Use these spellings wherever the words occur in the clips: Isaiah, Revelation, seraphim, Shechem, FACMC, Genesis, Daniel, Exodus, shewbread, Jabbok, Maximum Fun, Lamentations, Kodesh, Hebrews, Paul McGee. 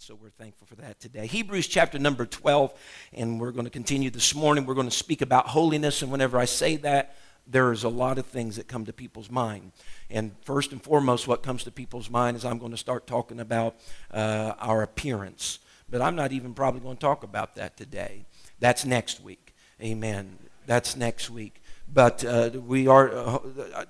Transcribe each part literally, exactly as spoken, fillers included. So we're thankful for that today. Hebrews chapter number twelve, and we're going to continue this morning. We're going to speak about holiness, and whenever I say that, there is a lot of things that come to people's mind. And first and foremost, what comes to people's mind is I'm going to start talking about uh, our appearance. But I'm not even probably going to talk about that today. That's next week. Amen. That's next week. But uh, we are uh,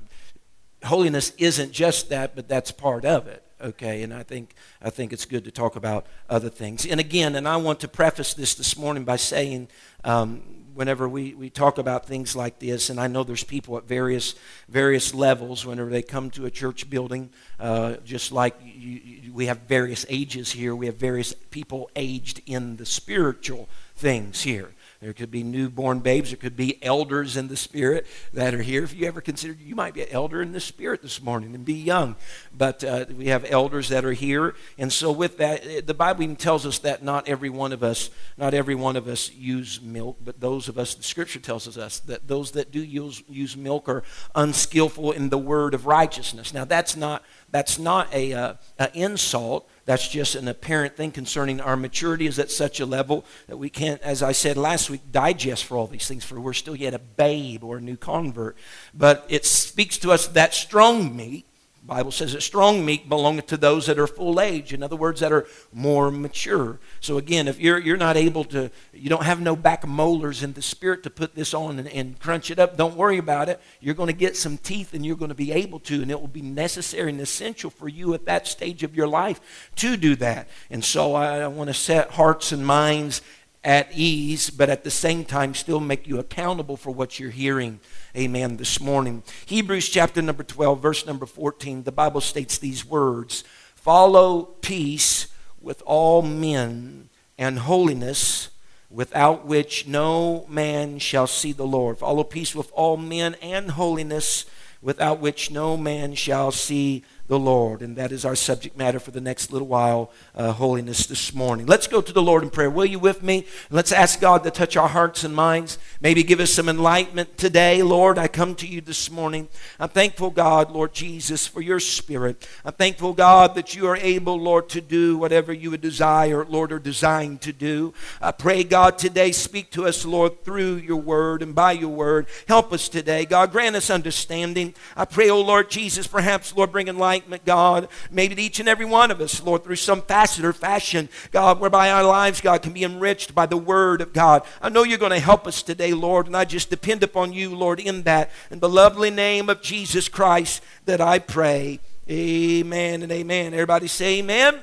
holiness isn't just that, but that's part of it. Okay, and I think I think it's good to talk about other things. And again, and I want to preface this this morning by saying, um, whenever we, we talk about things like this, and I know there's people at various various levels whenever they come to a church building, uh, just like you, you, we have various ages here. We have various people aged in the spiritual things here. There could be newborn babes. There could be elders in the spirit that are here. If you ever considered, you might be an elder in the spirit this morning and be young. But uh, we have elders that are here. And so with that, the Bible even tells us that not every one of us, not every one of us use milk, but those of us, the scripture tells us that those that do use, use milk are unskillful in the word of righteousness. Now that's not, that's not a, uh, an insult. That's just an apparent thing concerning our maturity is at such a level that we can't, as I said last week, digest for all these things, for we're still yet a babe or a new convert. But it speaks to us that strong meat, the Bible says that strong meat belongeth to those that are full age. In other words, that are more mature. So again, if you're you're not able to, you don't have no back molars in the spirit to put this on and, and crunch it up, don't worry about it. You're going to get some teeth and you're going to be able to, and it will be necessary and essential for you at that stage of your life to do that. And so I, I want to set hearts and minds at ease, but at the same time still make you accountable for what you're hearing. Amen. This morning, Hebrews chapter number twelve, verse number fourteen, the Bible states these words: follow peace with all men and holiness, without which no man shall see the Lord. Follow peace with all men and holiness, without which no man shall see the Lord. And that is our subject matter for the next little while, uh, holiness this morning. Let's go to the Lord in prayer. Will you with me? Let's ask God to touch our hearts and minds. Maybe give us some enlightenment today. Lord, I come to you this morning. I'm thankful, God, Lord Jesus, for your spirit. I'm thankful, God, that you are able, Lord, to do whatever you would desire, Lord, or designed to do. I pray, God, today speak to us, Lord, through your word and by your word. Help us today, God. Grant us understanding. I pray, oh Lord Jesus, perhaps, Lord, bring enlightenment. God, maybe to each and every one of us, Lord, through some facet or fashion, God, whereby our lives, God, can be enriched by the word of God. I know you're going to help us today, Lord, and I just depend upon you, Lord, in that. In the lovely name of Jesus Christ that I pray, amen and amen. Everybody say amen.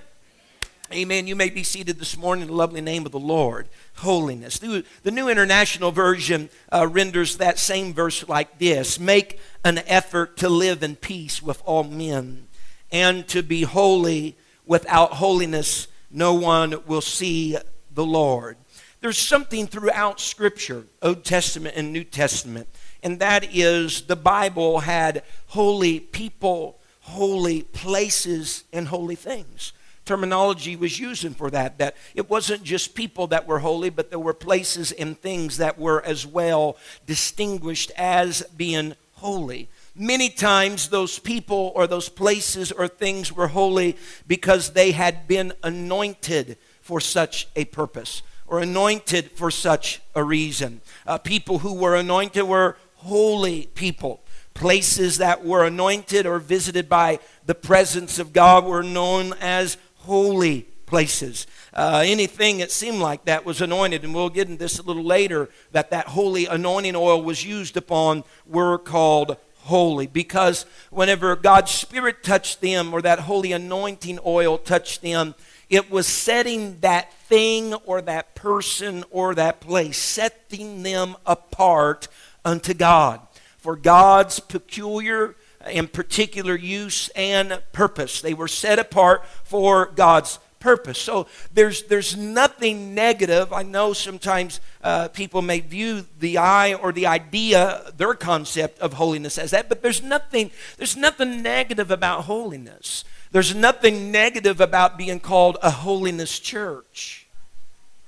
Amen. You may be seated this morning in the lovely name of the Lord. Holiness. The New International Version uh, renders that same verse like this: make an effort to live in peace with all men and to be holy. Without holiness, no one will see the Lord. There's something throughout Scripture, Old Testament and New Testament, and that is the Bible had holy people, holy places, and holy things. Terminology was using for that, that it wasn't just people that were holy, but there were places and things that were as well distinguished as being holy. Many times those people or those places or things were holy because they had been anointed for such a purpose or anointed for such a reason. Uh, people who were anointed were holy people. Places that were anointed or visited by the presence of God were known as holy places. Uh, anything that seemed like that was anointed, and we'll get into this a little later, that that holy anointing oil was used upon were called holy, because whenever God's Spirit touched them or that holy anointing oil touched them, it was setting that thing or that person or that place, setting them apart unto God for God's peculiar and particular use and purpose. They were set apart for God's purpose. So there's, there's nothing negative. I know sometimes uh, people may view the eye or the idea, their concept of holiness as that. But there's nothing, there's nothing negative about holiness. There's nothing negative about being called a holiness church.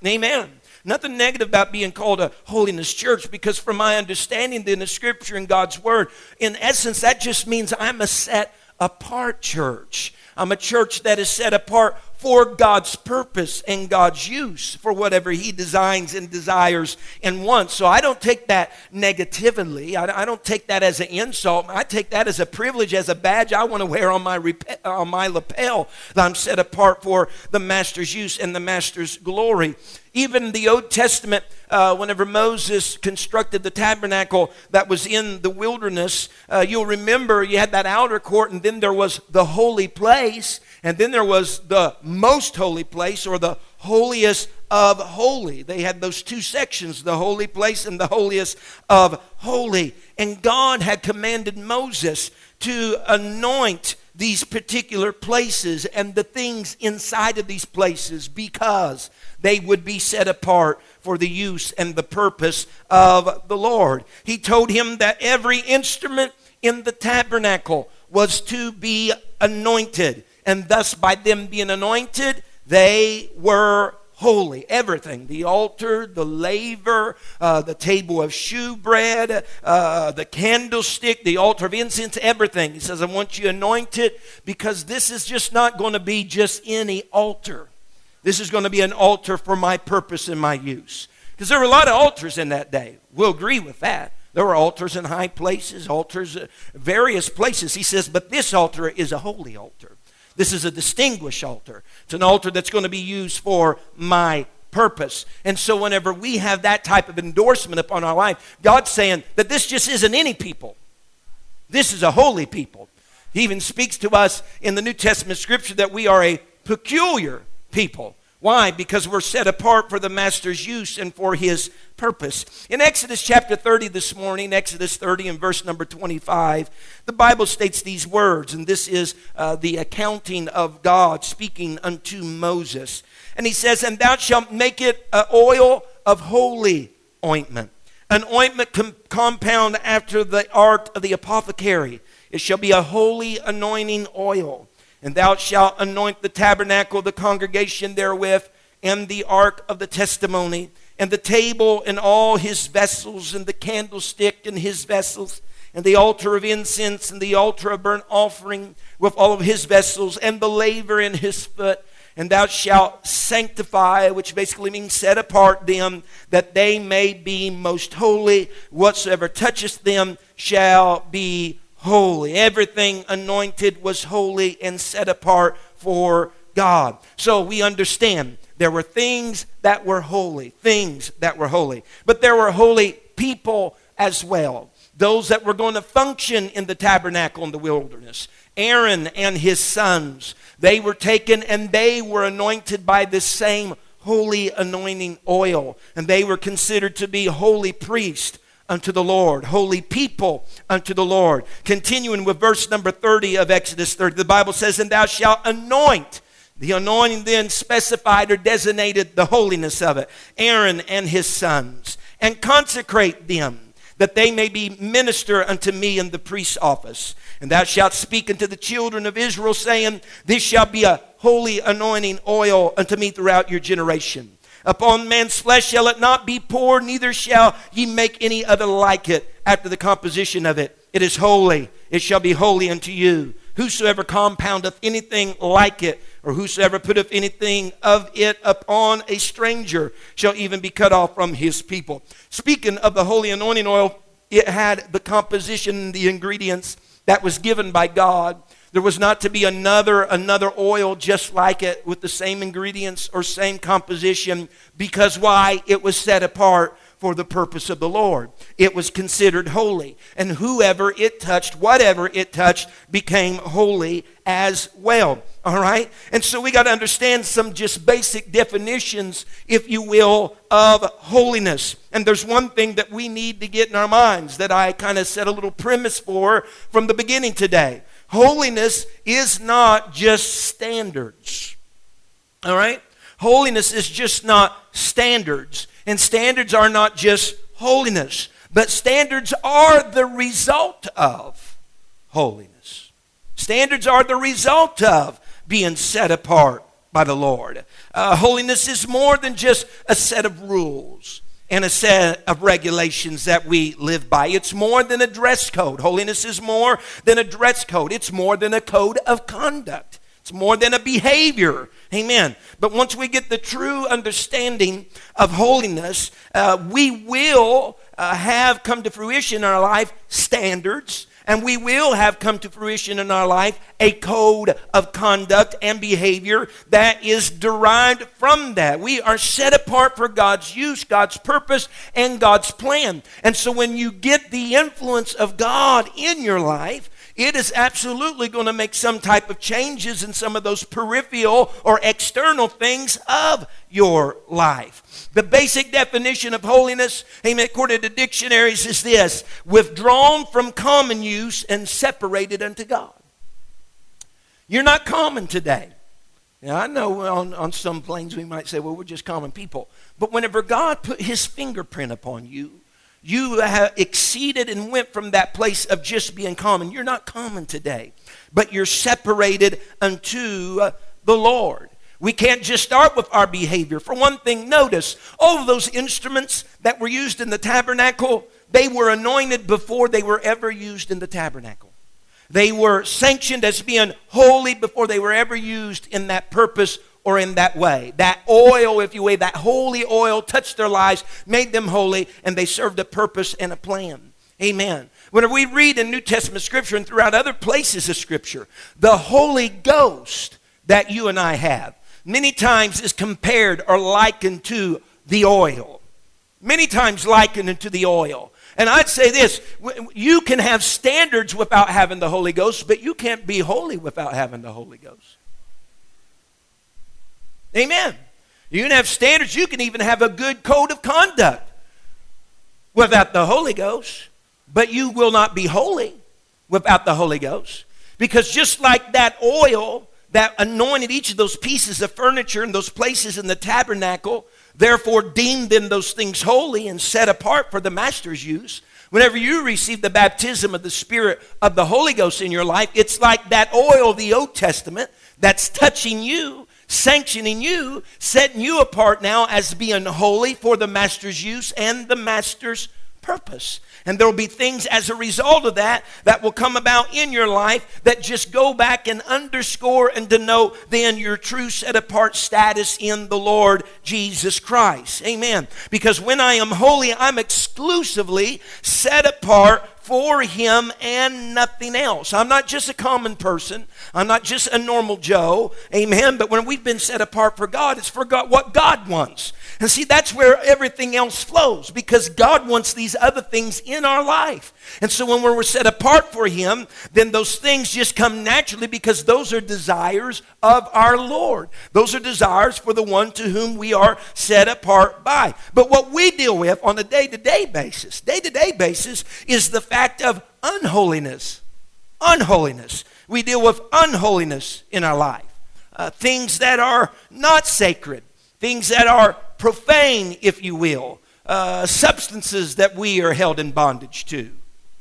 Amen. Nothing negative about being called a holiness church, because from my understanding in the Scripture and God's Word, in essence, that just means I'm a set apart church. I'm a church that is set apart for God's purpose and God's use for whatever He designs and desires and wants. So I don't take that negatively. I don't take that as an insult. I take that as a privilege, as a badge I want to wear on my rep- on my lapel, that I'm set apart for the Master's use and the Master's glory. Even the Old Testament, uh, whenever Moses constructed the tabernacle that was in the wilderness, uh, you'll remember you had that outer court, and then there was the holy place, and then there was the most holy place, or the holiest of holy. They had those two sections, the holy place and the holiest of holy. And God had commanded Moses to anoint these particular places and the things inside of these places, because they would be set apart for the use and the purpose of the Lord. He told him that every instrument in the tabernacle was to be anointed, and thus by them being anointed, they were holy. Everything, the altar, the laver, uh, the table of shewbread, uh, the candlestick, the altar of incense, everything. He says, I want you anointed, because this is just not going to be just any altar. This is going to be an altar for my purpose and my use. Because there were a lot of altars in that day. We'll agree with that. There were altars in high places, altars in various places. He says, but this altar is a holy altar. This is a distinguished altar. It's an altar that's going to be used for my purpose. And so whenever we have that type of endorsement upon our life, God's saying that this just isn't any people. This is a holy people. He even speaks to us in the New Testament Scripture that we are a peculiar people. Why? Because we're set apart for the Master's use and for His purpose. In Exodus chapter thirty this morning, Exodus thirty and verse number twenty-five, the Bible states these words, and this is uh, the accounting of God speaking unto Moses. And He says, and thou shalt make it an oil of holy ointment, an ointment com- compound after the art of the apothecary. It shall be a holy anointing oil. And thou shalt anoint the tabernacle of the congregation therewith, and the ark of the testimony, and the table and all his vessels, and the candlestick and his vessels, and the altar of incense, and the altar of burnt offering with all of his vessels, and the laver and his foot. And thou shalt sanctify, which basically means set apart them, that they may be most holy. Whatsoever toucheth them shall be holy. Everything anointed was holy and set apart for God. So we understand there were things that were holy, things that were holy. But there were holy people as well, those that were going to function in the tabernacle in the wilderness. Aaron and his sons, they were taken and they were anointed by this same holy anointing oil. And they were considered to be holy priests unto the Lord, holy people unto the Lord. Continuing with verse number thirty of Exodus thirty, the Bible says, and thou shalt anoint. The anointing then specified or designated the holiness of it. Aaron and his sons, and consecrate them, that they may be minister unto me in the priest's office. And thou shalt speak unto the children of Israel, saying, this shall be a holy anointing oil unto me throughout your generation. Upon man's flesh shall it not be poured, neither shall ye make any other like it after the composition of it. It is holy, it shall be holy unto you. Whosoever compoundeth anything like it, or whosoever putteth anything of it upon a stranger, shall even be cut off from his people. Speaking of the holy anointing oil, it had the composition, the ingredients that was given by God. There was not to be another, another oil just like it with the same ingredients or same composition, because why? It was set apart for the purpose of the Lord. It was considered holy. And whoever it touched, whatever it touched, became holy as well. All right? And so we got to understand some just basic definitions, if you will, of holiness. And there's one thing that we need to get in our minds that I kind of set a little premise for from the beginning today. Holiness is not just standards, all right? Holiness is just not standards. And standards are not just holiness, but standards are the result of holiness. Standards are the result of being set apart by the Lord. Uh, holiness is more than just a set of rules and a set of regulations that we live by. It's more than a dress code. Holiness is more than a dress code. It's more than a code of conduct. It's more than a behavior. Amen. But once we get the true understanding of holiness, uh, we will uh, have come to fruition in our life standards, and we will have come to fruition in our life a code of conduct and behavior that is derived from that. We are set apart for God's use, God's purpose, and God's plan. And so when you get the influence of God in your life, it is absolutely going to make some type of changes in some of those peripheral or external things of your life. The basic definition of holiness, amen, according to dictionaries, is this: withdrawn from common use and separated unto God. You're not common today. Now, I know on, on some planes we might say, well, we're just common people. But whenever God put his fingerprint upon you, you have exceeded and went from that place of just being common. You're not common today, but you're separated unto the Lord. We can't just start with our behavior. For one thing, notice, all of those instruments that were used in the tabernacle, they were anointed before they were ever used in the tabernacle. They were sanctioned as being holy before they were ever used in that purpose or in that way. That oil, if you will, that holy oil touched their lives, made them holy, and they served a purpose and a plan. Amen. Whenever we read in New Testament Scripture and throughout other places of Scripture, the Holy Ghost that you and I have many times is compared or likened to the oil. Many times likened to the oil. And I'd say this, you can have standards without having the Holy Ghost, but you can't be holy without having the Holy Ghost. Amen. You can have standards. You can even have a good code of conduct without the Holy Ghost. But you will not be holy without the Holy Ghost. Because just like that oil that anointed each of those pieces of furniture and those places in the tabernacle, therefore deemed them those things holy and set apart for the master's use, whenever you receive the baptism of the Spirit of the Holy Ghost in your life, it's like that oil of the Old Testament that's touching you, sanctioning you, setting you apart now as being holy for the master's use and the master's purpose. And there will be things as a result of that that will come about in your life that just go back and underscore and denote then your true set apart status in the Lord Jesus Christ. Amen. Because when I am holy, I'm exclusively set apart for him and nothing else. I'm not just a common person. I'm not just a normal Joe. Amen. But when we've been set apart for God, it's for God, what God wants. And see, that's where everything else flows, because God wants these other things in our life. And so when we're set apart for him, then those things just come naturally, because those are desires of our Lord. Those are desires for the one to whom we are set apart by. But what we deal with on a day-to-day basis, day-to-day basis is the fact of unholiness. Unholiness. We deal with unholiness in our life. Uh, things that are not sacred. Things that are profane, if you will. Uh, substances that we are held in bondage to.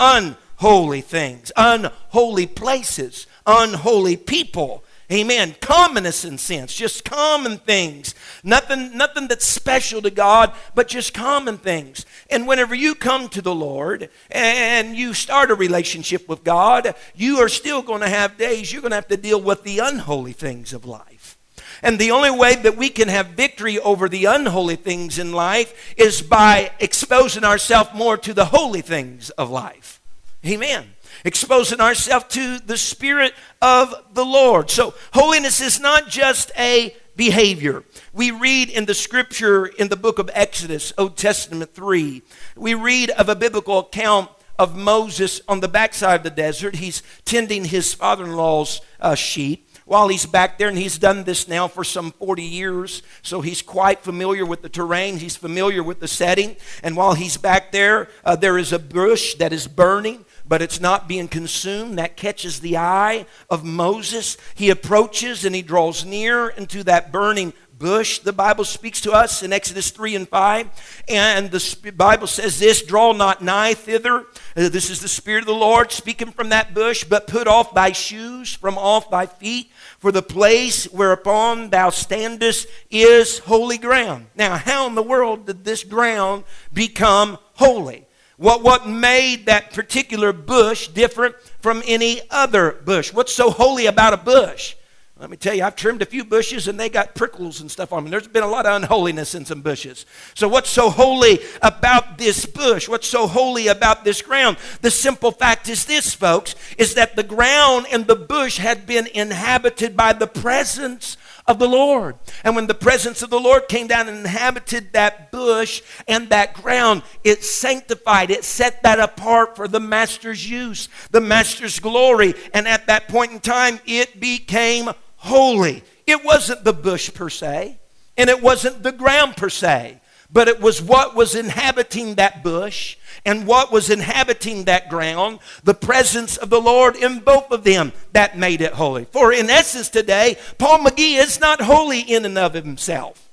Unholy things. Unholy places. Unholy people. Amen. Commonness in sense. Just common things. Nothing, nothing that's special to God, but just common things. And whenever you come to the Lord and you start a relationship with God, you are still going to have days you're going to have to deal with the unholy things of life. And the only way that we can have victory over the unholy things in life is by exposing ourselves more to the holy things of life. Amen. Exposing ourselves to the Spirit of the Lord. So holiness is not just a behavior. We read in the Scripture in the book of Exodus, Old Testament three, we read of a biblical account of Moses on the backside of the desert. He's tending his father-in-law's uh, sheep while he's back there, and he's done this now for some forty years, so he's quite familiar with the terrain, he's familiar with the setting, and while he's back there, uh, there is a bush that is burning, but it's not being consumed. That catches the eye of Moses. He approaches and he draws near into that burning bush. The Bible speaks to us in Exodus three and five. And the Bible says this, draw not nigh thither. This is the Spirit of the Lord speaking from that bush. But put off thy shoes from off thy feet, for the place whereupon thou standest is holy ground. Now, how in the world did this ground become holy? What, what made that particular bush different from any other bush? What's so holy about a bush? Let me tell you, I've trimmed a few bushes and they got prickles and stuff on them. There's been a lot of unholiness in some bushes. So what's so holy about this bush? What's so holy about this ground? The simple fact is this, folks, is that the ground and the bush had been inhabited by the presence of the Lord. And when the presence of the Lord came down and inhabited that bush and that ground, it sanctified, it set that apart for the master's use, the master's glory. And at that point in time, it became holy. It wasn't the bush per se, and it wasn't the ground per se, but it was what was inhabiting that bush and what was inhabiting that ground, the presence of the Lord in both of them, that made it holy. For in essence today, Paul McGee is not holy in and of himself.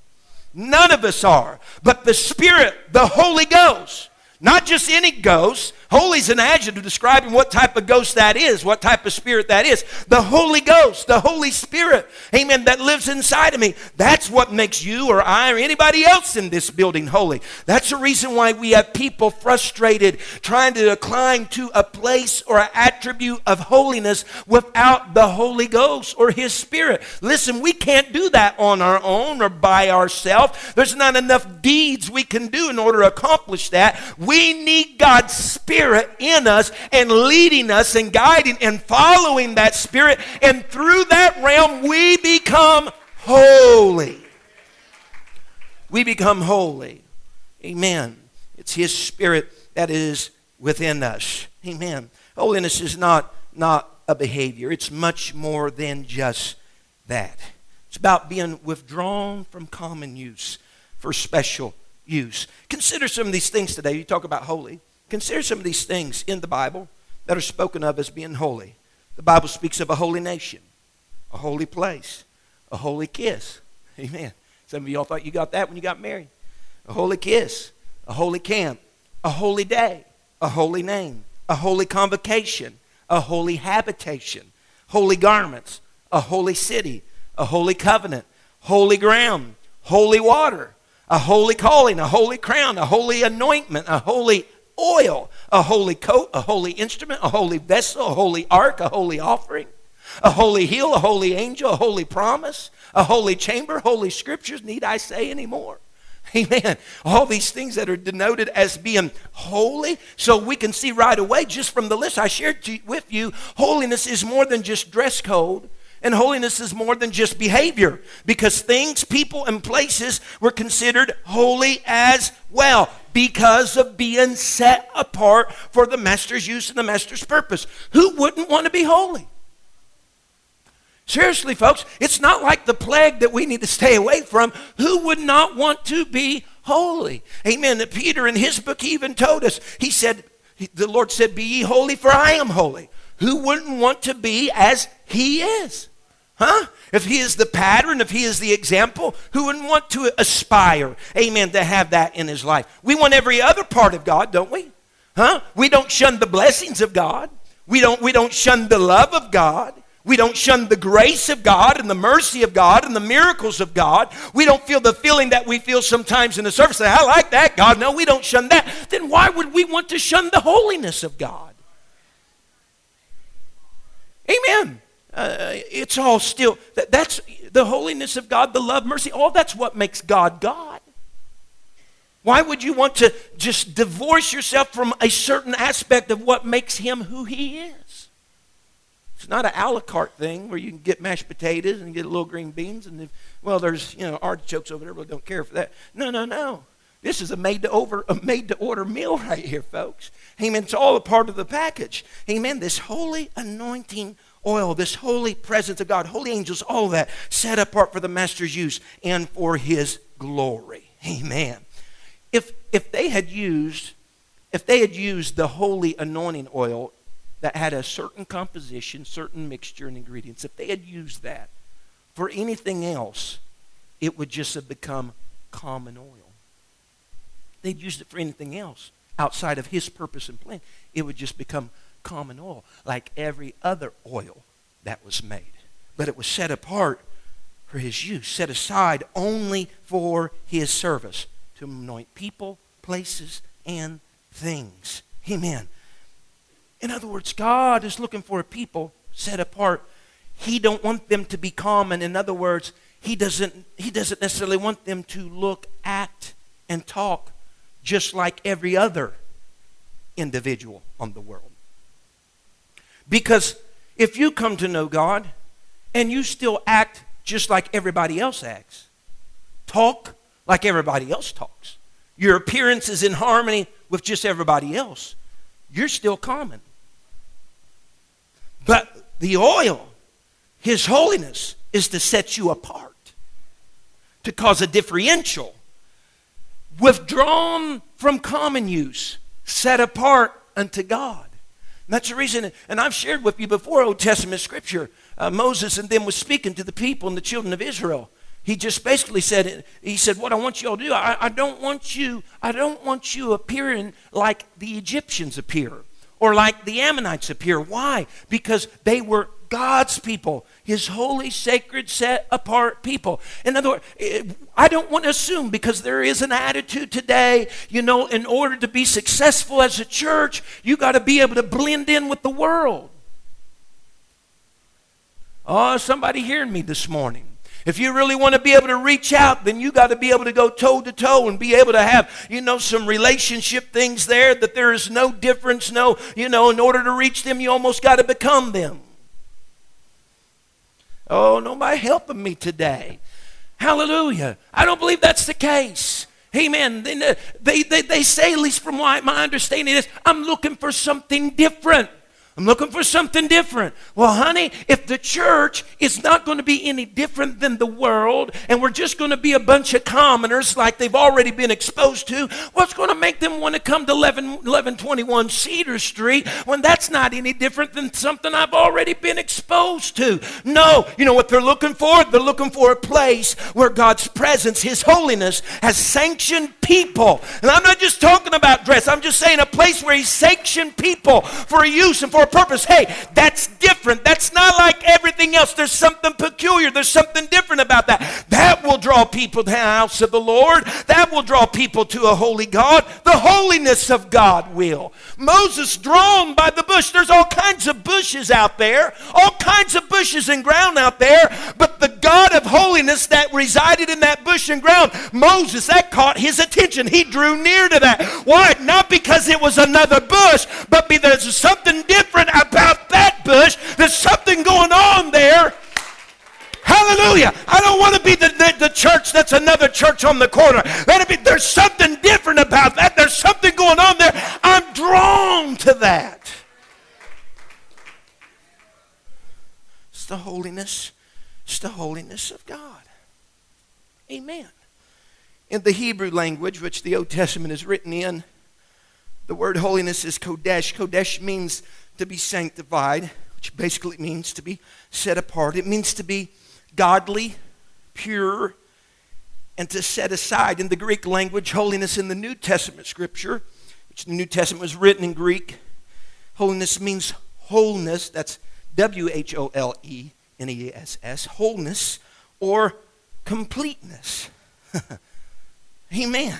None of us are. But the Spirit, the Holy Ghost, not just any ghost. Holy is an adjective describing what type of ghost that is, what type of spirit that is. The Holy Ghost, the Holy Spirit, amen, that lives inside of me. That's what makes you or I or anybody else in this building holy. That's the reason why we have people frustrated trying to climb to a place or an attribute of holiness without the Holy Ghost or His Spirit. Listen, we can't do that on our own or by ourselves. There's not enough deeds we can do in order to accomplish that. We need God's Spirit in us and leading us and guiding and following that Spirit, and through that realm we become holy. We become holy. Amen. It's His Spirit that is within us. Amen. Holiness is not, not a behavior. It's much more than just that. It's about being withdrawn from common use for special use. Consider some of these things today. You talk about holy. Consider some of these things in the Bible that are spoken of as being holy. The Bible speaks of a holy nation, a holy place, a holy kiss. Amen. Some of y'all thought you got that when you got married. A holy kiss, a holy camp, a holy day, a holy name, a holy convocation, a holy habitation, holy garments, a holy city, a holy covenant, holy ground, holy water, a holy calling, a holy crown, a holy anointment, a holy oil, a holy coat, a holy instrument, a holy vessel, a holy ark, a holy offering, a holy hill, a holy angel, a holy promise, a holy chamber, holy scriptures. Need I say any more? Amen. All these things that are denoted as being holy. So we can see right away just from the list I shared to, with you, holiness is more than just dress code. And holiness is more than just behavior, because things, people, and places were considered holy as well because of being set apart for the master's use and the master's purpose. Who wouldn't want to be holy? Seriously, folks, it's not like the plague that we need to stay away from. Who would not want to be holy? Amen. That Peter in his book even told us, he said, the Lord said, be ye holy for I am holy. Who wouldn't want to be as He is? Huh? If He is the pattern, if He is the example, who wouldn't want to aspire, amen, to have that in his life? We want every other part of God, don't we? Huh? We don't shun the blessings of God. We don't, we don't shun the love of God. We don't shun the grace of God and the mercy of God and the miracles of God. We don't feel the feeling that we feel sometimes in the service. I like that, God. No, we don't shun that. Then why would we want to shun the holiness of God? Amen. Uh, it's all still, that, that's the holiness of God, the love, mercy, all that's what makes God God. Why would you want to just divorce yourself from a certain aspect of what makes Him who He is? It's not an a la carte thing where you can get mashed potatoes and get little green beans and, if, well, there's, you know, artichokes over there, but I don't care for that. No, no, no. This is a made-to-over, a made-to-order meal right here, folks. Amen. It's all a part of the package. Amen. This holy anointing oil, this holy presence of God, holy angels, all that set apart for the master's use and for His glory. Amen. If if they had used, if they had used the holy anointing oil that had a certain composition, certain mixture and ingredients, if they had used that for anything else, it would just have become common oil. They'd used it for anything else outside of his purpose and plan. It would just become common oil, like every other oil that was made. But it was set apart for his use, set aside only for his service, to anoint people, places, and things. Amen. In other words, God is looking for a people set apart. He don't want them to be common. In other words, he doesn't, he doesn't necessarily want them to look, act, and talk just like every other individual on the world. Because if you come to know God and you still act just like everybody else acts, talk like everybody else talks, your appearance is in harmony with just everybody else, you're still common. But the oil, his holiness, is to set you apart, to cause a differential, withdrawn from common use, set apart unto God. And that's the reason, and I've shared with you before Old Testament scripture, uh, Moses and them was speaking to the people and the children of Israel. He just basically said, he said, what I want you all to do, I, I don't want you, I don't want you appearing like the Egyptians appear, or like the Ammonites appear. Why? Because they were God's people, his holy, sacred, set-apart people. In other words, I don't want to assume, because there is an attitude today, you know, in order to be successful as a church, you got to be able to blend in with the world. Oh, somebody hearing me this morning. If you really want to be able to reach out, then you got to be able to go toe to toe and be able to have, you know, some relationship things there that there is no difference, no, you know, in order to reach them, you almost got to become them. Oh, nobody helping me today. Hallelujah. I don't believe that's the case. Amen. They, they, they, they say, at least from my understanding is, I'm looking for something different. I'm looking for something different. Well, honey, if the church is not going to be any different than the world, and we're just going to be a bunch of commoners like they've already been exposed to, what's going to make them want to come to eleven twenty-one Cedar Street when that's not any different than something I've already been exposed to? No, you know what they're looking for? They're looking for a place where God's presence, his holiness, has sanctioned people. And I'm not just talking about dress. I'm just saying a place where he sanctioned people for use and for purpose. Hey, that's different. That's not like everything else. There's something peculiar. There's something different about that. That will draw people to the house of the Lord. That will draw people to a holy God. The holiness of God will. Moses drawn by the bush. There's all kinds of bushes out there, all kinds of bushes and ground out there, but the God of holiness that resided in that bush and ground, Moses, that caught his attention. He drew near to that. Why? Not because it was another bush, but because there's something different about that bush. There's something going on there. Hallelujah. I don't want to be the, the, the church that's another church on the corner. Let it be, there's something different about that. There's something going on there. I'm drawn to that. It's the holiness. It's the holiness of God. Amen. In the Hebrew language, which the Old Testament is written in, the word holiness is Kodesh. Kodesh means to be sanctified, which basically means to be set apart. It means to be godly, pure, and to set aside. In the Greek language, holiness in the New Testament scripture, which the New Testament was written in Greek, holiness means wholeness. That's W H O L E N E S S, wholeness or completeness. Amen.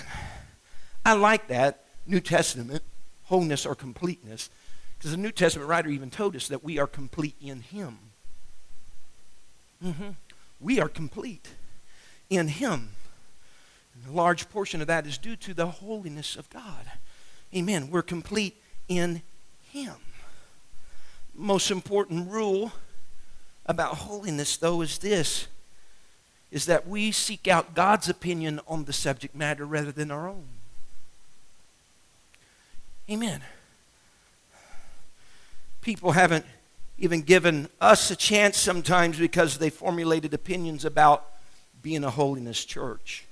I like that, New Testament, wholeness or completeness. Because the New Testament writer even told us that we are complete in him. Mm-hmm. We are complete in him. And a large portion of that is due to the holiness of God. Amen. We're complete in him. Most important rule about holiness, though, is this, is that we seek out God's opinion on the subject matter rather than our own. Amen. People haven't even given us a chance sometimes because they formulated opinions about being a holiness church.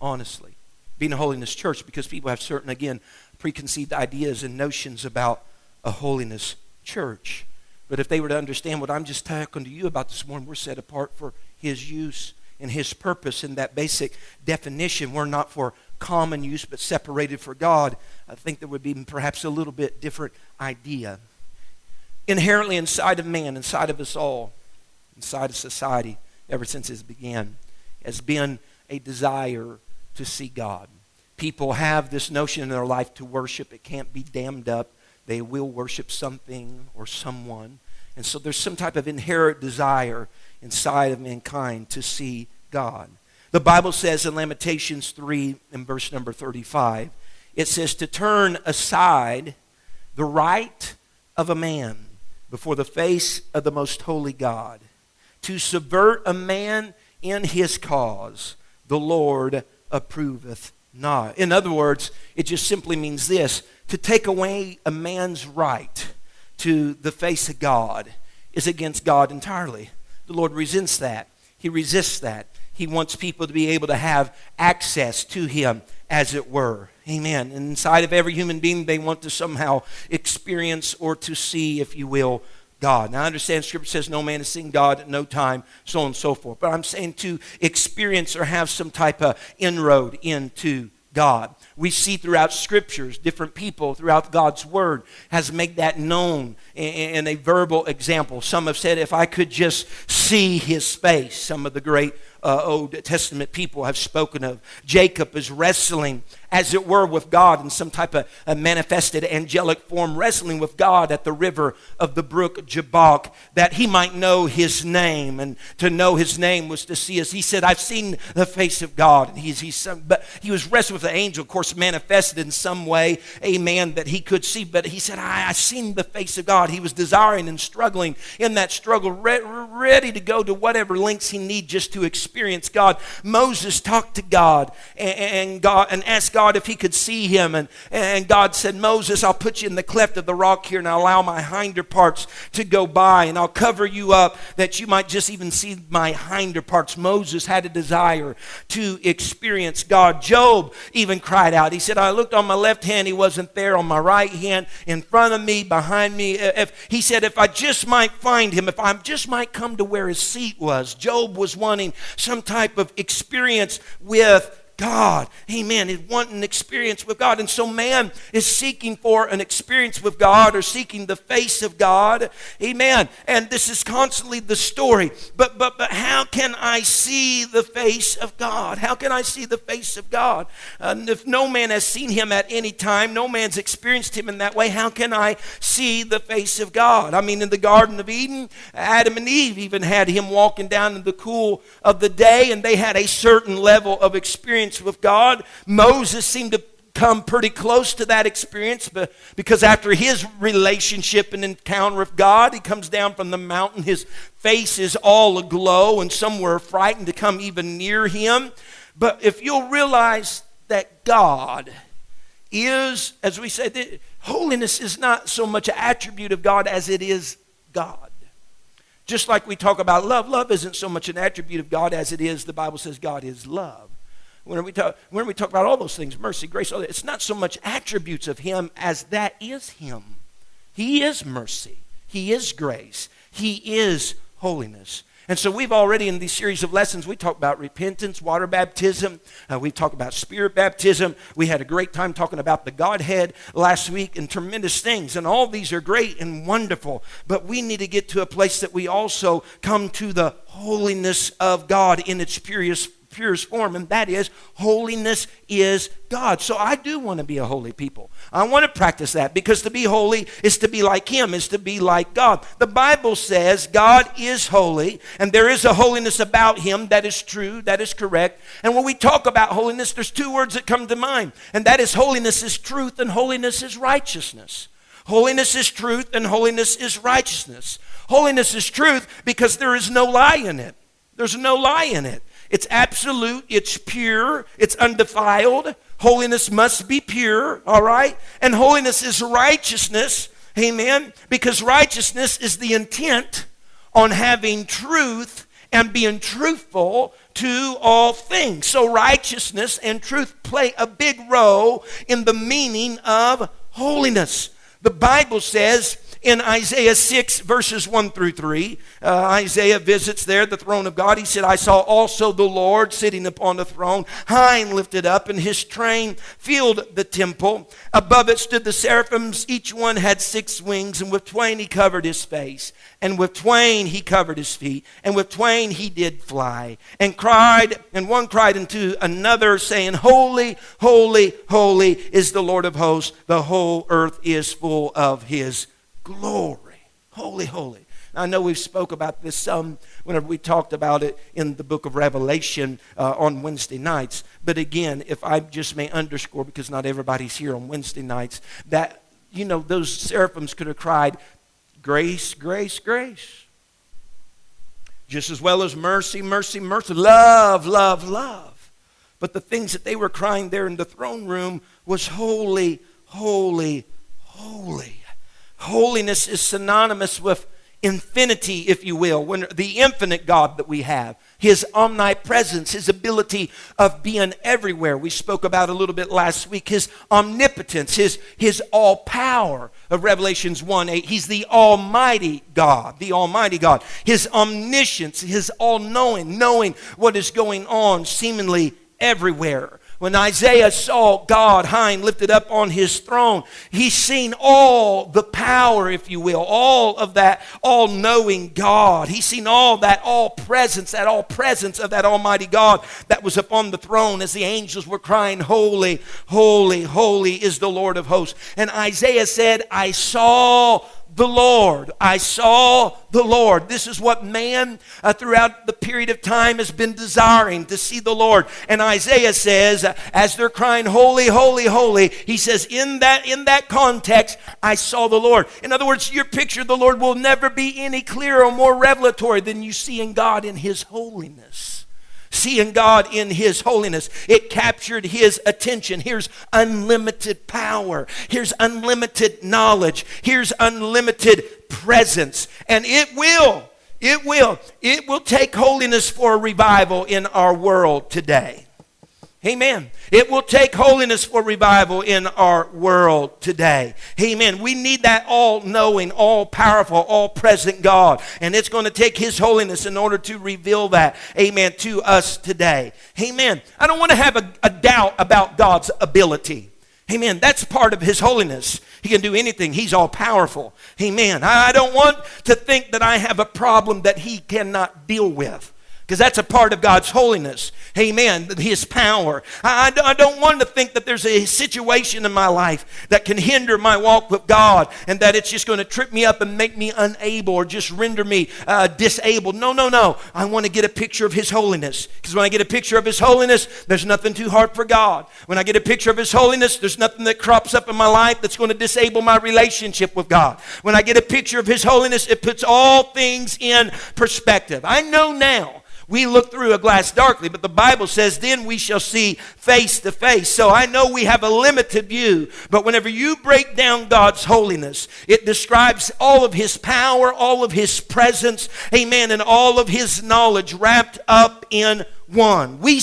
Honestly, being a holiness church, because people have certain, again, preconceived ideas and notions about a holiness church. But if they were to understand what I'm just talking to you about this morning, we're set apart for his use, and His purpose in that basic definition were not for common use but separated for God, I think there would be perhaps a little bit different idea. Inherently inside of man, inside of us all, inside of society, ever since it began, has been a desire to see God. People have this notion in their life to worship. It can't be dammed up. They will worship something or someone. And so there's some type of inherent desire inside of mankind to see God. The Bible says in Lamentations three and verse number thirty-five, it says to turn aside the right of a man before the face of the most holy God, to subvert a man in his cause, the Lord approveth not. In other words, it just simply means this: to take away a man's right to the face of God is against God entirely. The Lord resents that. He resists that. He wants people to be able to have access to Him, as it were. Amen. And inside of every human being, they want to somehow experience or to see, if you will, God. Now, I understand Scripture says no man has seen God at no time, so on and so forth. But I'm saying to experience or have some type of inroad into God. We see throughout Scriptures, different people throughout God's Word has made that known in a verbal example. Some have said, if I could just see His face. Some of the great uh, Old Testament people have spoken of. Jacob is wrestling, as it were, with God in some type of a manifested angelic form, wrestling with God at the river of the brook Jabbok, that he might know His name. And to know His name was to see us. He said, I've seen the face of God. And he's, he's some, but he was wrestling with the angel, of course, manifested in some way, amen, that he could see. But he said, I, I've seen the face of God. He was desiring and struggling in that struggle, re- ready to go to whatever lengths he needed just to experience God. Moses talked to God and, and, God, and asked God if he could see him, and, and God said, Moses, I'll put you in the cleft of the rock here, and I'll allow my hinder parts to go by, and I'll cover you up that you might just even see my hinder parts. Moses had a desire to experience God. Job even cried out. He said, I looked on my left hand, He wasn't there, on my right hand, in front of me, behind me. If, he said, if I just might find Him, if I just might come to where His seat was. Job was wanting some type of experience with God. Amen. Is wanting an experience with God. And so man is seeking for an experience with God, or seeking the face of God. Amen. And this is constantly the story. But but but how can I see the face of God? How can I see the face of God? Uh, if no man has seen Him at any time, no man's experienced Him in that way, how can I see the face of God? I mean, in the Garden of Eden, Adam and Eve even had Him walking down in the cool of the day, and they had a certain level of experience with God. Moses seemed to come pretty close to that experience, but because after his relationship and encounter with God, he comes down from the mountain, his face is all aglow, and some were frightened to come even near Him. But if you'll realize that God is, as we say, holiness is not so much an attribute of God as it is God. Just like we talk about love, love isn't so much an attribute of God as it is, the Bible says, God is love. When we talk, when we talk about all those things, mercy, grace, all that, it's not so much attributes of Him as that is Him. He is mercy. He is grace. He is holiness. And so we've already, in these series of lessons, we talked about repentance, water baptism. Uh, we talked about spirit baptism. We had a great time talking about the Godhead last week, and tremendous things. And all these are great and wonderful. But we need to get to a place that we also come to the holiness of God in its purest purest form, and that is holiness is God. So I do want to be a holy people. I want to practice that, because to be holy is to be like Him, is to be like God. The Bible says God is holy, and there is a holiness about Him that is true, that is correct. And when we talk about holiness, there's two words that come to mind, and that is holiness is truth, and holiness is righteousness. Holiness is truth, and holiness is righteousness. Holiness is truth because there is no lie in it. There's no lie in it. It's absolute, it's pure, it's undefiled. Holiness must be pure, all right? And holiness is righteousness, amen? Because righteousness is the intent on having truth and being truthful to all things. So righteousness and truth play a big role in the meaning of holiness. The Bible says in Isaiah six, verses one through three, uh, Isaiah visits there the throne of God. He said, I saw also the Lord sitting upon the throne, high and lifted up, and his train filled the temple. Above it stood the seraphims. Each one had six wings, and with twain he covered his face, and with twain he covered his feet, and with twain he did fly, and cried, and one cried unto another, saying, Holy, holy, holy is the Lord of hosts. The whole earth is full of his glory. Holy, holy. I know we've spoke about this some whenever we talked about it in the book of Revelation uh, on Wednesday nights. But again, if I just may underscore, because not everybody's here on Wednesday nights, that, you know, those seraphims could have cried, grace, grace, grace. Just as well as mercy, mercy, mercy, love, love, love. But the things that they were crying there in the throne room was holy, holy, holy. Holiness is synonymous with infinity, if you will, when the infinite God that we have, his omnipresence, his ability of being everywhere. We spoke about a little bit last week, his omnipotence, his, his all power of Revelations one eight. He's the almighty God, the almighty God. His omniscience, his all-knowing, knowing what is going on seemingly everywhere. When Isaiah saw God high and lifted up on his throne, he's seen all the power, if you will, all of that all-knowing God. He's seen all that all-presence, that all-presence of that almighty God that was upon the throne as the angels were crying, holy, holy, holy is the Lord of hosts. And Isaiah said, I saw the Lord, I saw the Lord. This is what man uh, throughout the period of time has been desiring, to see the Lord. And Isaiah says, uh, as they're crying, holy, holy, holy, he says, in that, in that context, I saw the Lord. In other words, your picture of the Lord will never be any clearer or more revelatory than you seeing God in his holiness. Seeing God in his holiness. It captured his attention. Here's unlimited power. Here's unlimited knowledge. Here's unlimited presence. And it will, it will, it will take holiness for a revival in our world today. Amen. It will take holiness for revival in our world today. Amen. We need that all-knowing, all-powerful, all-present God. And it's going to take his holiness in order to reveal that, amen, to us today. Amen. I don't want to have a, a doubt about God's ability. Amen. That's part of his holiness. He can do anything. He's all-powerful. Amen. I don't want to think that I have a problem that he cannot deal with. Because that's a part of God's holiness. Amen. His power. I, I don't want to think that there's a situation in my life that can hinder my walk with God and that it's just going to trip me up and make me unable or just render me uh, disabled. No, no, no. I want to get a picture of his holiness. Because when I get a picture of his holiness, there's nothing too hard for God. When I get a picture of his holiness, there's nothing that crops up in my life that's going to disable my relationship with God. When I get a picture of his holiness, it puts all things in perspective. I know now. We look through a glass darkly, but the Bible says, then we shall see face to face. So I know we have a limited view, but whenever you break down God's holiness, it describes all of his power, all of his presence, amen, and all of his knowledge wrapped up in one. We,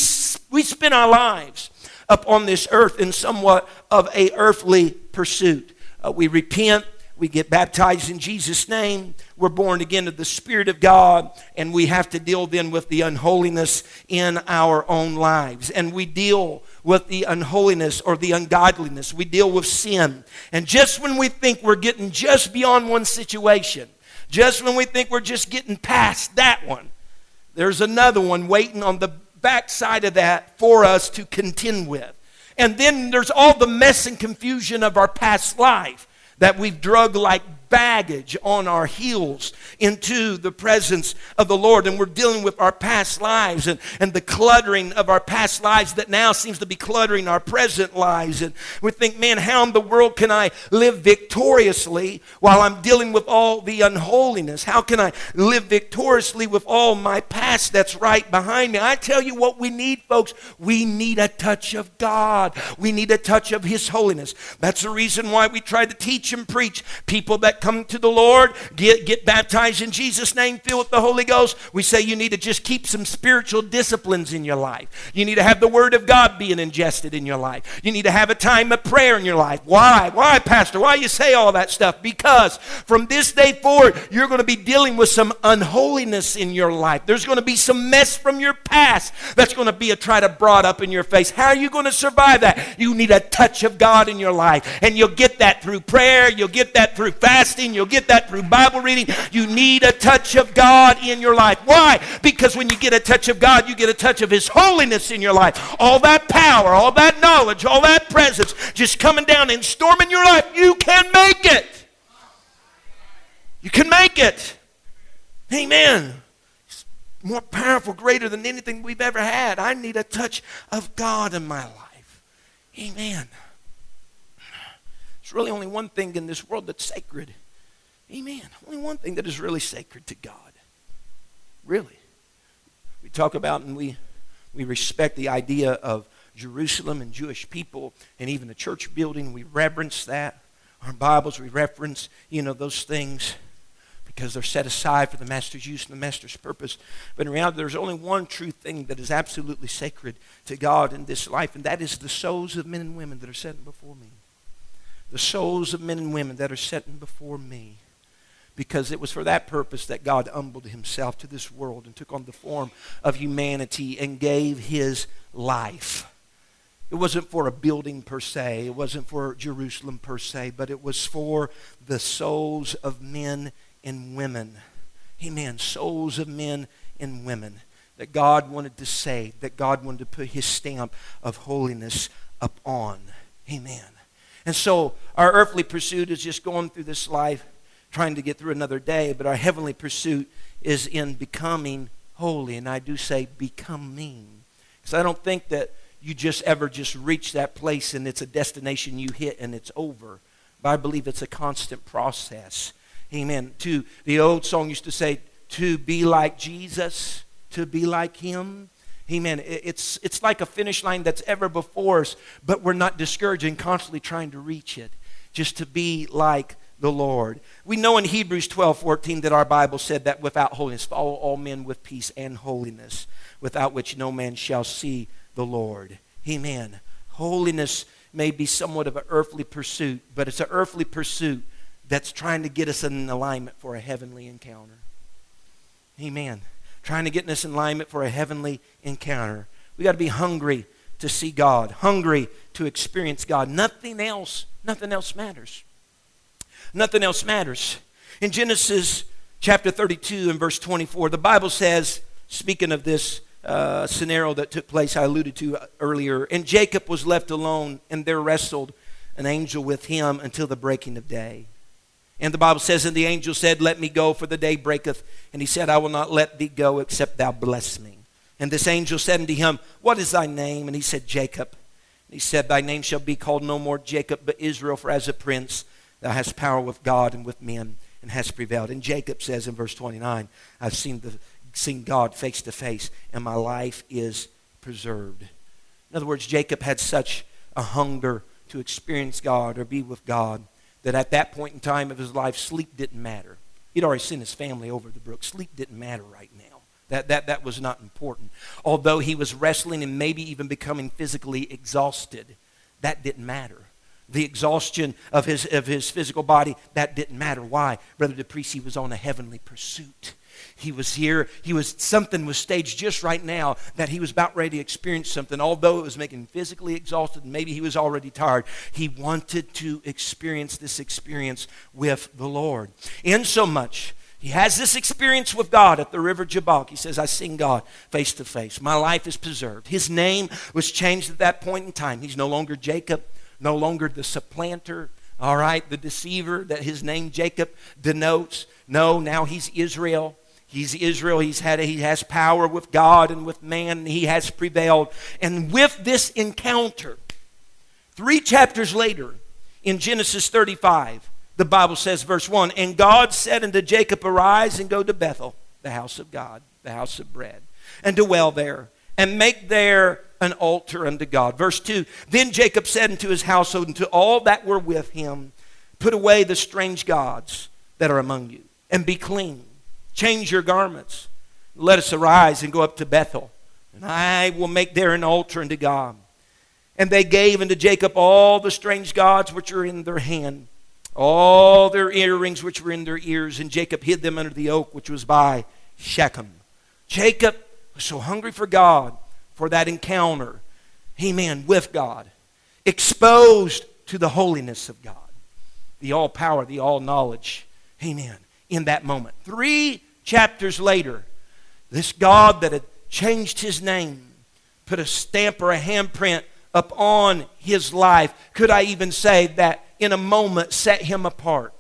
we spend our lives up on this earth in somewhat of a earthly pursuit. Uh, we repent. We get baptized in Jesus' name. We're born again of the Spirit of God. And we have to deal then with the unholiness in our own lives. And we deal with the unholiness or the ungodliness. We deal with sin. And just when we think we're getting just beyond one situation, just when we think we're just getting past that one, there's another one waiting on the backside of that for us to contend with. And then there's all the mess and confusion of our past life that we've drug like baggage on our heels into the presence of the Lord. And we're dealing with our past lives and, and the cluttering of our past lives that now seems to be cluttering our present lives. And we think, man, how in the world can I live victoriously while I'm dealing with all the unholiness? How can I live victoriously with all my past that's right behind me? I tell you what we need, folks. We need a touch of God. We need a touch of his holiness. That's the reason why we try to teach and preach people that come to the Lord, get, get baptized in Jesus' name, filled with the Holy Ghost, we say you need to just keep some spiritual disciplines in your life. You need to have the Word of God being ingested in your life. You need to have a time of prayer in your life. Why? Why, Pastor? Why you say all that stuff? Because from this day forward, you're going to be dealing with some unholiness in your life. There's going to be some mess from your past that's going to be a try to brought up in your face. How are you going to survive that? You need a touch of God in your life, and you'll get that through prayer. You'll get that through fasting. You'll get that through Bible reading. You need a touch of God in your life. Why? Because when you get a touch of God, you get a touch of His holiness in your life. All that power, all that knowledge, all that presence just coming down and storming your life. You can make it. You can make it. Amen. It's more powerful, greater than anything we've ever had. I need a touch of God in my life. Amen. There's really only one thing in this world that's sacred. Amen. Only one thing that is really sacred to God. Really. We talk about and we, we respect the idea of Jerusalem and Jewish people and even the church building. We reverence that. Our Bibles, we reference, you know, those things because they're set aside for the master's use and the master's purpose. But in reality, there's only one true thing that is absolutely sacred to God in this life, and that is the souls of men and women that are sitting before me. The souls of men and women that are sitting before me. Because it was for that purpose that God humbled Himself to this world and took on the form of humanity and gave His life. It wasn't for a building per se. It wasn't for Jerusalem per se. But it was for the souls of men and women. Amen. Souls of men and women that God wanted to save, that God wanted to put His stamp of holiness upon. Amen. And so our earthly pursuit is just going through this life, trying to get through another day. But our heavenly pursuit is in becoming holy. And I do say becoming. Because I don't think that you just ever just reach that place and it's a destination you hit and it's over. But I believe it's a constant process. Amen. To, the old song used to say, to be like Jesus, to be like Him. Amen. It's, it's like a finish line that's ever before us, but we're not discouraged and constantly trying to reach it, just to be like the Lord. We know in Hebrews twelve fourteen that our Bible said that without holiness, follow all men with peace and holiness, without which no man shall see the Lord. Amen. Holiness may be somewhat of an earthly pursuit, but it's an earthly pursuit that's trying to get us in alignment for a heavenly encounter. Amen. Trying to get us in alignment for a heavenly encounter. We got to be hungry to see God, hungry to experience God. Nothing else, nothing else matters. Nothing else matters. In Genesis chapter thirty-two and verse twenty-four, the Bible says, speaking of this uh, scenario that took place I alluded to earlier, and Jacob was left alone, and there wrestled an angel with him until the breaking of day. And the Bible says, and the angel said, let me go, for the day breaketh. And he said, I will not let thee go, except thou bless me. And this angel said unto him, what is thy name? And he said, Jacob. And he said, thy name shall be called no more Jacob, but Israel, for as a prince thou hast power with God and with men, and hast prevailed. And Jacob says in verse twenty-nine, I've seen, the, seen God face to face, and my life is preserved. In other words, Jacob had such a hunger to experience God or be with God that at that point in time of his life, sleep didn't matter. He'd already sent his family over the brook. Sleep didn't matter right now. That, that, that was not important. Although he was wrestling and maybe even becoming physically exhausted, that didn't matter. The exhaustion of his, of his physical body, that didn't matter. Why? Brother DePrece was on a heavenly pursuit. He was here. He was, something was staged just right now that he was about ready to experience something. Although it was making him physically exhausted, maybe he was already tired, he wanted to experience this experience with the Lord. In so much, he has this experience with God at the river Jabbok. He says, I've seen God face to face. My life is preserved. His name was changed at that point in time. He's no longer Jacob, no longer the supplanter, all right, the deceiver that his name Jacob denotes. No, now he's Israel. He's Israel. He's had, he has power with God and with man. And he has prevailed. And with this encounter, three chapters later, in Genesis thirty-five, the Bible says, verse one, and God said unto Jacob, arise and go to Bethel, the house of God, the house of bread, and dwell there, and make there an altar unto God. Verse two, then Jacob said unto his household and to all that were with him, put away the strange gods that are among you, and be clean. Change your garments. Let us arise and go up to Bethel, and I will make there an altar unto God. And they gave unto Jacob all the strange gods which are in their hand, all their earrings which were in their ears, and Jacob hid them under the oak which was by Shechem. Jacob was so hungry for God, for that encounter, amen, with God, exposed to the holiness of God, the all power, the all knowledge, amen, in that moment. Three chapters later, this God that had changed his name, put a stamp or a handprint upon his life, could I even say that in a moment set him apart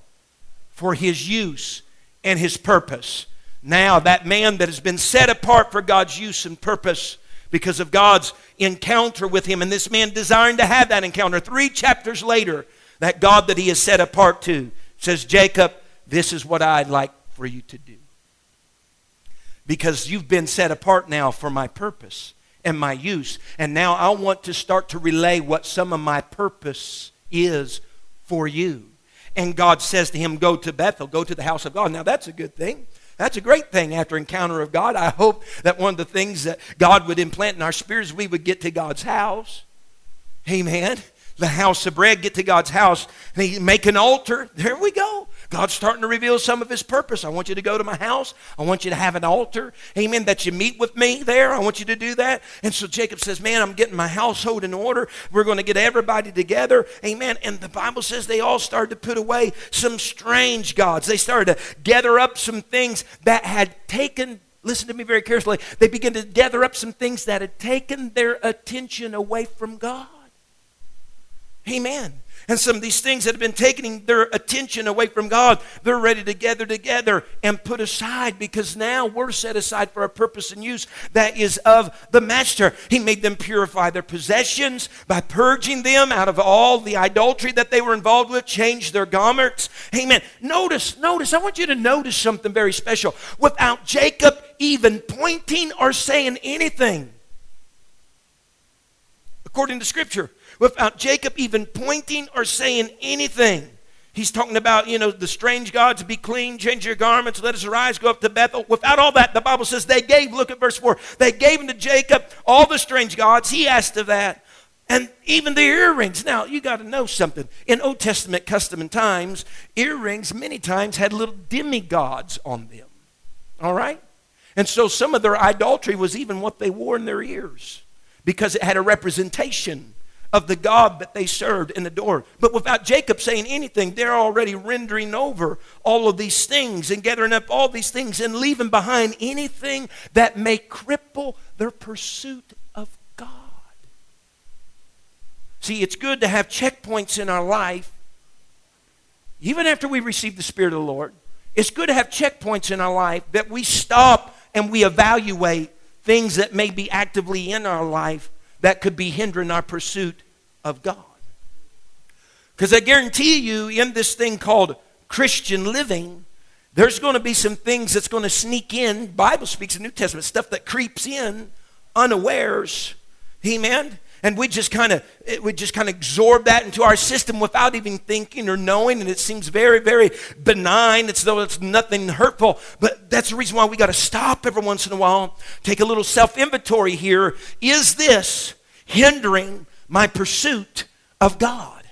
for his use and his purpose. Now that man that has been set apart for God's use and purpose because of God's encounter with him, and this man desiring to have that encounter, three chapters later, that God that he has set apart to says, Jacob, this is what I'd like for you to do. Because you've been set apart now for my purpose and my use. And now I want to start to relay what some of my purpose is for you. And God says to him, go to Bethel, go to the house of God. Now that's a good thing. That's a great thing after encounter of God. I hope that one of the things that God would implant in our spirits, we would get to God's house. Amen. The house of bread, get to God's house. And he make an altar. There we go. God's starting to reveal some of his purpose. I want you to go to my house. I want you to have an altar. Amen. That you meet with me there. I want you to do that. And so Jacob says, man, I'm getting my household in order. We're going to get everybody together. Amen. And the Bible says they all started to put away some strange gods. They started to gather up some things that had taken, listen to me very carefully, they began to gather up some things that had taken their attention away from God. Amen. And some of these things that have been taking their attention away from God, they're ready to gather together and put aside, because now we're set aside for a purpose and use that is of the master. He made them purify their possessions by purging them out of all the idolatry that they were involved with, change their garments. Amen. Notice, notice, I want you to notice something very special. Without Jacob even pointing or saying anything, according to Scripture, without Jacob even pointing or saying anything. He's talking about, you know, the strange gods, be clean, change your garments, let us arise, go up to Bethel. Without all that, the Bible says they gave, look at verse four, they gave unto Jacob all the strange gods. He asked of that. And even the earrings. Now, you got to know something. In Old Testament custom and times, earrings many times had little demigods on them. All right? And so some of their idolatry was even what they wore in their ears, because it had a representation of the God that they served and adored. But without Jacob saying anything, they're already rendering over all of these things and gathering up all these things and leaving behind anything that may cripple their pursuit of God. See, it's good to have checkpoints in our life. Even after we receive the Spirit of the Lord, it's good to have checkpoints in our life that we stop and we evaluate things that may be actively in our life that could be hindering our pursuit of God. Because I guarantee you, in this thing called Christian living, there's going to be some things that's going to sneak in. Bible speaks in the New Testament, stuff that creeps in unawares. Amen? And we just kind of we just kind of absorb that into our system without even thinking or knowing, and it seems very, very benign. It's though it's nothing hurtful, but that's the reason why we got to stop every once in a while, take a little self-inventory here. Is this hindering my pursuit of God?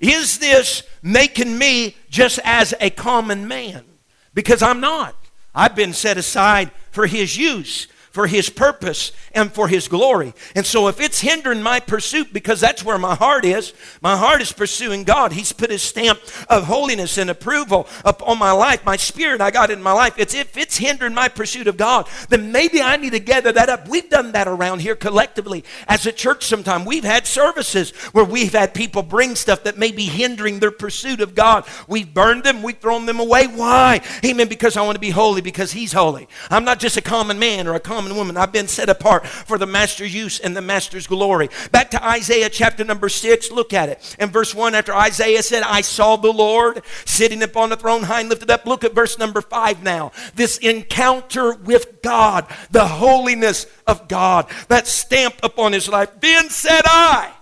Is this making me just as a common man? Because I'm not. I've been set aside for his use, for his purpose, and for his glory. And so if it's hindering my pursuit, because that's where my heart is, my heart is pursuing God. He's put his stamp of holiness and approval upon my life, my spirit I got in my life. It's, if it's hindering my pursuit of God, then maybe I need to gather that up. We've done that around here collectively as a church sometime. We've had services where we've had people bring stuff that may be hindering their pursuit of God. We've burned them. We've thrown them away. Why? Amen, because I want to be holy, because he's holy. I'm not just a common man or a common woman. I've been set apart for the master's use and the master's glory. Back to Isaiah chapter number six. Look at it. And verse one, after Isaiah said, I saw the Lord sitting upon the throne, high and lifted up. Look at verse number five now. This encounter with God, the holiness of God, that stamp upon his life. Then said I,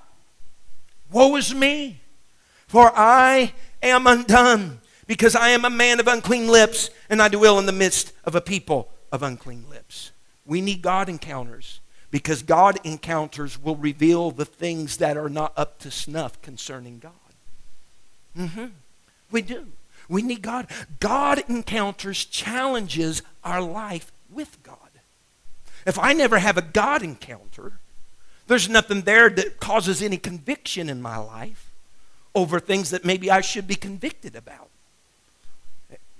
woe is me, for I am undone because I am a man of unclean lips, and I dwell in the midst of a people of unclean lips. We need God encounters, because God encounters will reveal the things that are not up to snuff concerning God. Mm-hmm. We do. We need God. God encounters challenges our life with God. If I never have a God encounter, there's nothing there that causes any conviction in my life over things that maybe I should be convicted about.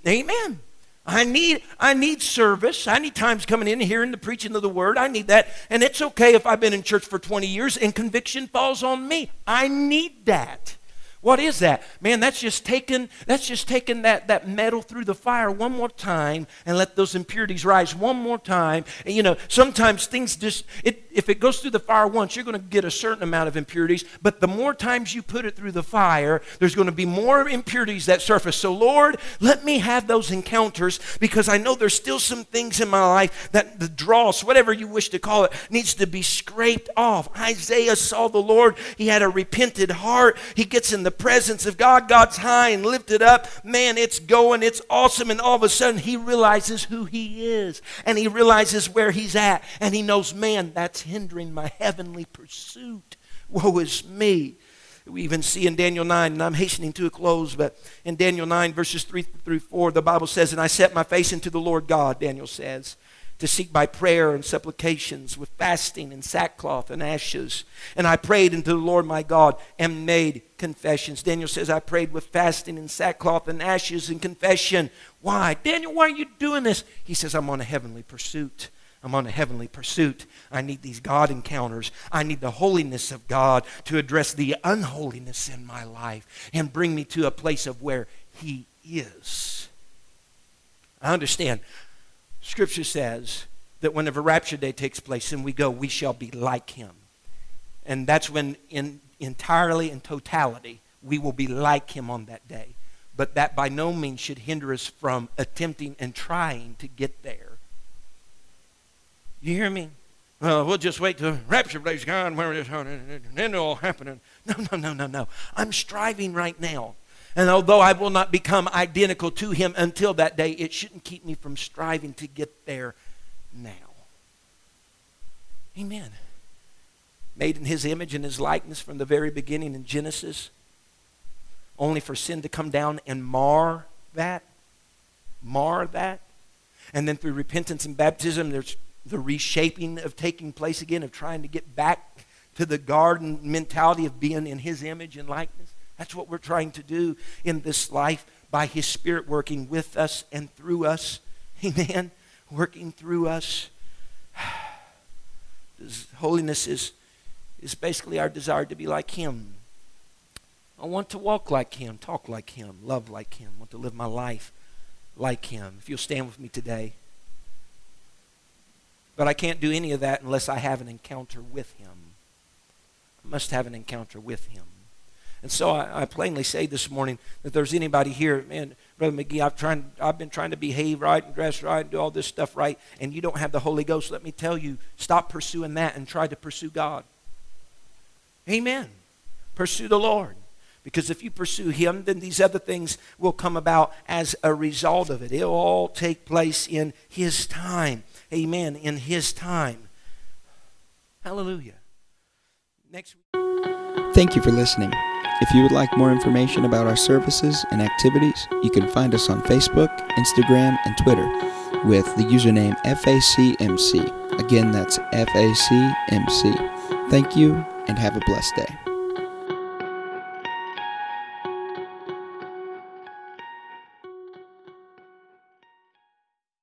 Amen. I need, I need service. I need times coming in and hearing the preaching of the word. I need that. And it's okay if I've been in church for twenty years and conviction falls on me. I need that. What is that? Man, that's just taking, that's just taking that, that metal through the fire one more time and let those impurities rise one more time. And, you know, sometimes things just, it, if it goes through the fire once, you're going to get a certain amount of impurities. But the more times you put it through the fire, there's going to be more impurities that surface. So, Lord, let me have those encounters, because I know there's still some things in my life that the dross, whatever you wish to call it, needs to be scraped off. Isaiah saw the Lord. He had a repented heart. He gets in the presence of God. God's high and lifted up. Man, it's going, it's awesome. And all of a sudden he realizes who he is, and he realizes where he's at, and he knows, man, that's hindering my heavenly pursuit. Woe is me. We even see in Daniel nine, and I'm hastening to a close, but in Daniel nine verses three through four, the Bible says, "And I set my face into the Lord God," Daniel says, "to seek by prayer and supplications with fasting and sackcloth and ashes. And I prayed unto the Lord my God and made confessions." Daniel says, "I prayed with fasting and sackcloth and ashes and confession." Why? Daniel, why are you doing this? He says, I'm on a heavenly pursuit. I'm on a heavenly pursuit. I need these God encounters. I need the holiness of God to address the unholiness in my life and bring me to a place of where He is. I understand. Scripture says that whenever rapture day takes place and we go, we shall be like Him. And that's when in entirely and totality we will be like Him on that day. But that by no means should hinder us from attempting and trying to get there. You hear me? Well, we'll just wait till rapture day's gone, then it'll happen. No, no, no, no, no. I'm striving right now. And although I will not become identical to Him until that day, it shouldn't keep me from striving to get there now. Amen. Made in His image and His likeness from the very beginning in Genesis, only for sin to come down and mar that, mar that. And then through repentance and baptism, there's the reshaping of taking place again, of trying to get back to the garden mentality of being in His image and likeness. That's what we're trying to do in this life by His Spirit working with us and through us. Amen. Working through us. His holiness is, is basically our desire to be like Him. I want to walk like Him, talk like Him, love like Him. I want to live my life like Him. If you'll stand with me today. But I can't do any of that unless I have an encounter with Him. I must have an encounter with Him. And so I, I plainly say this morning that there's anybody here, man, Brother McGee, I've, tried, I've been trying to behave right and dress right and do all this stuff right, and you don't have the Holy Ghost. Let me tell you, stop pursuing that and try to pursue God. Amen. Pursue the Lord. Because if you pursue Him, then these other things will come about as a result of it. It'll all take place in His time. Amen. In His time. Hallelujah. Next week. Thank you for listening. If you would like more information about our services and activities, you can find us on Facebook, Instagram, and Twitter with the username F A C M C. Again, that's F A C M C. Thank you, and have a blessed day.